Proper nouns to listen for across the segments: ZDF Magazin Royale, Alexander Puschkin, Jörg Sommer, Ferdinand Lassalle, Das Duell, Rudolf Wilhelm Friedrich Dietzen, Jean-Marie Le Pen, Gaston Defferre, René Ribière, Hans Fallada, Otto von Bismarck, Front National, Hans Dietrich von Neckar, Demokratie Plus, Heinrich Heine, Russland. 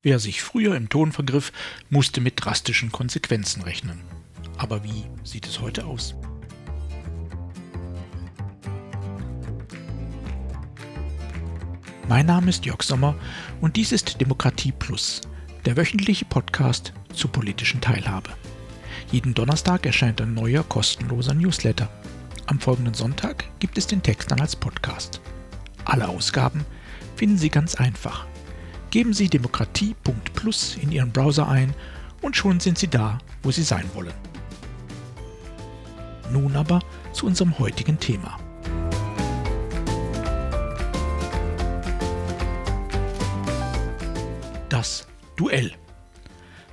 Wer sich früher im Ton vergriff, musste mit drastischen Konsequenzen rechnen. Aber wie sieht es heute aus? Mein Name ist Jörg Sommer und dies ist Demokratie Plus, der wöchentliche Podcast zur politischen Teilhabe. Jeden Donnerstag erscheint ein neuer, kostenloser Newsletter. Am folgenden Sonntag gibt es den Text dann als Podcast. Alle Ausgaben finden Sie ganz einfach. Geben Sie demokratie.plus in Ihren Browser ein und schon sind Sie da, wo Sie sein wollen. Nun aber zu unserem heutigen Thema. Das Duell.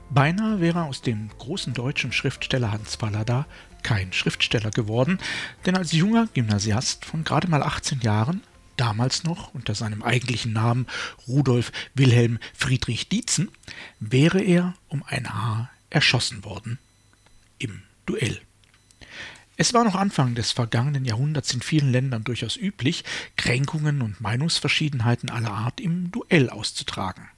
Beinahe wäre aus dem großen deutschen Schriftsteller Hans Fallada kein Schriftsteller geworden, denn als junger Gymnasiast von gerade mal 18 Jahren, damals noch unter seinem eigentlichen Namen Rudolf Wilhelm Friedrich Dietzen, wäre er um ein Haar erschossen worden. Im Duell. Es war noch Anfang des vergangenen Jahrhunderts in vielen Ländern durchaus üblich, Kränkungen und Meinungsverschiedenheiten aller Art im Duell auszutragen.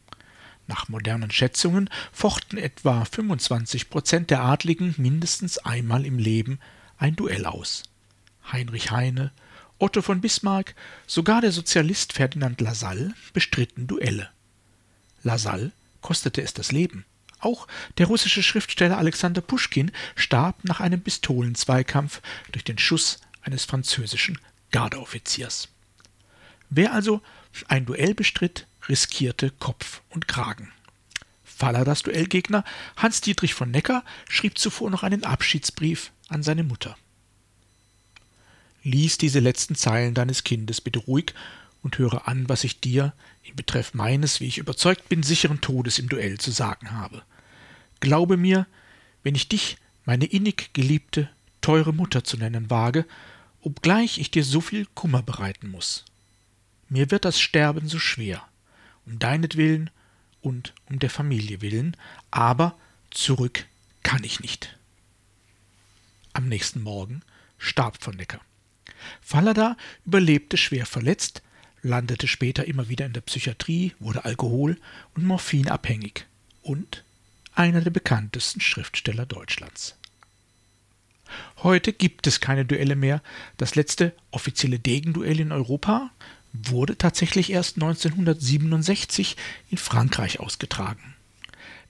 Nach modernen Schätzungen fochten etwa 25% der Adligen mindestens einmal im Leben ein Duell aus. Heinrich Heine, Otto von Bismarck, sogar der Sozialist Ferdinand Lassalle bestritten Duelle. Lassalle kostete es das Leben. Auch der russische Schriftsteller Alexander Puschkin starb nach einem Pistolenzweikampf durch den Schuss eines französischen Gardeoffiziers. Wer also ein Duell bestritt, riskierte Kopf und Kragen. Falladas Duellgegner Hans Dietrich von Neckar schrieb zuvor noch einen Abschiedsbrief an seine Mutter. Lies diese letzten Zeilen deines Kindes bitte ruhig und höre an, was ich dir in Betreff meines, wie ich überzeugt bin, sicheren Todes im Duell zu sagen habe. Glaube mir, wenn ich dich, meine innig geliebte, teure Mutter zu nennen wage, obgleich ich dir so viel Kummer bereiten muss. Mir wird das Sterben so schwer, um deinetwillen und um der Familie willen, aber zurück kann ich nicht. Am nächsten Morgen starb von Neckar. Fallada überlebte schwer verletzt, landete später immer wieder in der Psychiatrie, wurde alkohol- und morphinabhängig und einer der bekanntesten Schriftsteller Deutschlands. Heute gibt es keine Duelle mehr. Das letzte offizielle Degenduell in Europa wurde tatsächlich erst 1967 in Frankreich ausgetragen.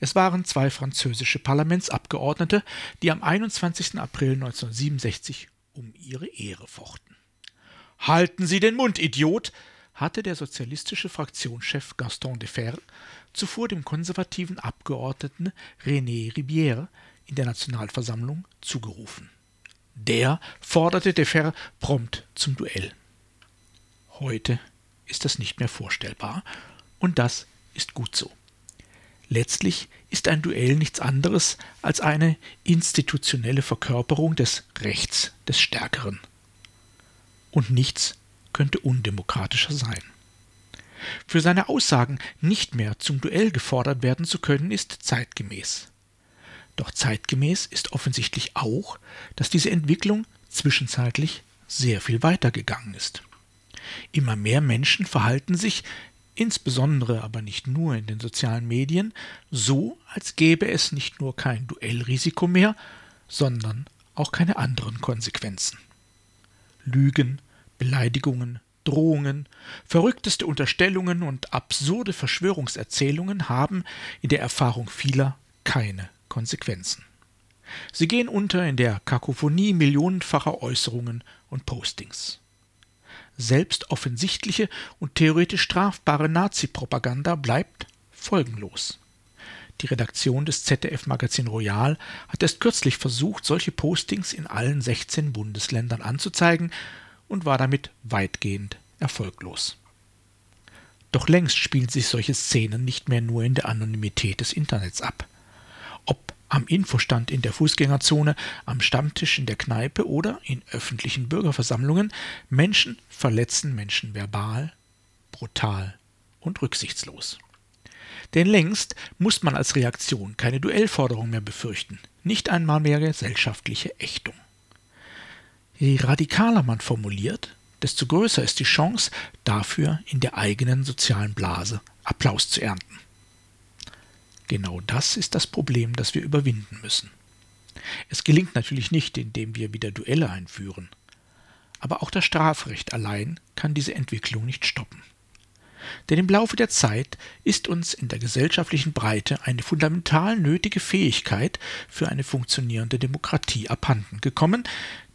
Es waren zwei französische Parlamentsabgeordnete, die am 21. April 1967 um ihre Ehre fochten. »Halten Sie den Mund, Idiot!« hatte der sozialistische Fraktionschef Gaston Defferre zuvor dem konservativen Abgeordneten René Ribière in der Nationalversammlung zugerufen. Der forderte Defferre prompt zum Duell. Heute ist das nicht mehr vorstellbar und das ist gut so. Letztlich ist ein Duell nichts anderes als eine institutionelle Verkörperung des Rechts des Stärkeren. Und nichts könnte undemokratischer sein. Für seine Aussagen, nicht mehr zum Duell gefordert werden zu können, ist zeitgemäß. Doch zeitgemäß ist offensichtlich auch, dass diese Entwicklung zwischenzeitlich sehr viel weitergegangen ist. Immer mehr Menschen verhalten sich, insbesondere aber nicht nur in den sozialen Medien, so, als gäbe es nicht nur kein Duellrisiko mehr, sondern auch keine anderen Konsequenzen. Lügen, Beleidigungen, Drohungen, verrückteste Unterstellungen und absurde Verschwörungserzählungen haben in der Erfahrung vieler keine Konsequenzen. Sie gehen unter in der Kakophonie millionenfacher Äußerungen und Postings. Selbst offensichtliche und theoretisch strafbare Nazi-Propaganda bleibt folgenlos. Die Redaktion des ZDF Magazin Royale hat erst kürzlich versucht, solche Postings in allen 16 Bundesländern anzuzeigen und war damit weitgehend erfolglos. Doch längst spielen sich solche Szenen nicht mehr nur in der Anonymität des Internets ab. Ob am Infostand in der Fußgängerzone, am Stammtisch in der Kneipe oder in öffentlichen Bürgerversammlungen, Menschen verletzen Menschen verbal, brutal und rücksichtslos. Denn längst muss man als Reaktion keine Duellforderung mehr befürchten, nicht einmal mehr gesellschaftliche Ächtung. Je radikaler man formuliert, desto größer ist die Chance, dafür in der eigenen sozialen Blase Applaus zu ernten. Genau das ist das Problem, das wir überwinden müssen. Es gelingt natürlich nicht, indem wir wieder Duelle einführen. Aber auch das Strafrecht allein kann diese Entwicklung nicht stoppen. Denn im Laufe der Zeit ist uns in der gesellschaftlichen Breite eine fundamental nötige Fähigkeit für eine funktionierende Demokratie abhanden gekommen,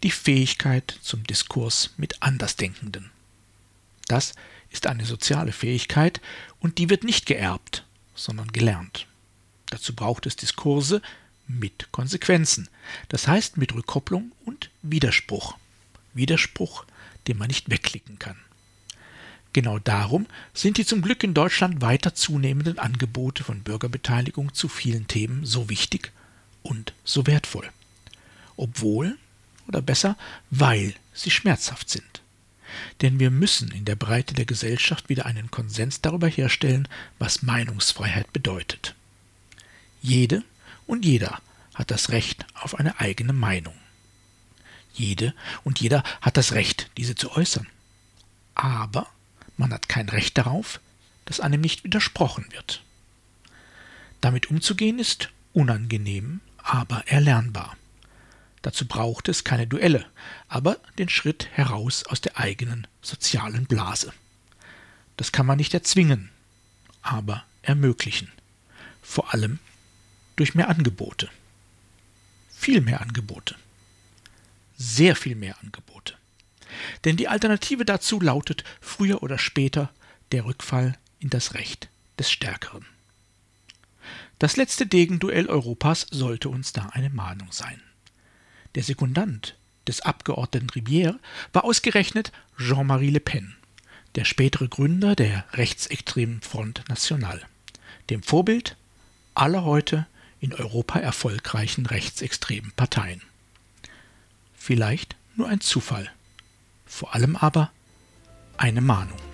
die Fähigkeit zum Diskurs mit Andersdenkenden. Das ist eine soziale Fähigkeit und die wird nicht geerbt, sondern gelernt. Dazu braucht es Diskurse mit Konsequenzen, das heißt mit Rückkopplung und Widerspruch. Widerspruch, den man nicht wegklicken kann. Genau darum sind die zum Glück in Deutschland weiter zunehmenden Angebote von Bürgerbeteiligung zu vielen Themen so wichtig und so wertvoll. Obwohl, oder besser, weil sie schmerzhaft sind. Denn wir müssen in der Breite der Gesellschaft wieder einen Konsens darüber herstellen, was Meinungsfreiheit bedeutet. Jede und jeder hat das Recht auf eine eigene Meinung. Jede und jeder hat das Recht, diese zu äußern. Aber man hat kein Recht darauf, dass einem nicht widersprochen wird. Damit umzugehen ist unangenehm, aber erlernbar. Dazu braucht es keine Duelle, aber den Schritt heraus aus der eigenen sozialen Blase. Das kann man nicht erzwingen, aber ermöglichen. Vor allem durch mehr Angebote. Viel mehr Angebote. Sehr viel mehr Angebote. Denn die Alternative dazu lautet früher oder später der Rückfall in das Recht des Stärkeren. Das letzte Degenduell Europas sollte uns da eine Mahnung sein. Der Sekundant des Abgeordneten Ribière war ausgerechnet Jean-Marie Le Pen, der spätere Gründer der rechtsextremen Front National, dem Vorbild aller heute in Europa erfolgreichen rechtsextremen Parteien. Vielleicht nur ein Zufall. Vor allem aber eine Mahnung.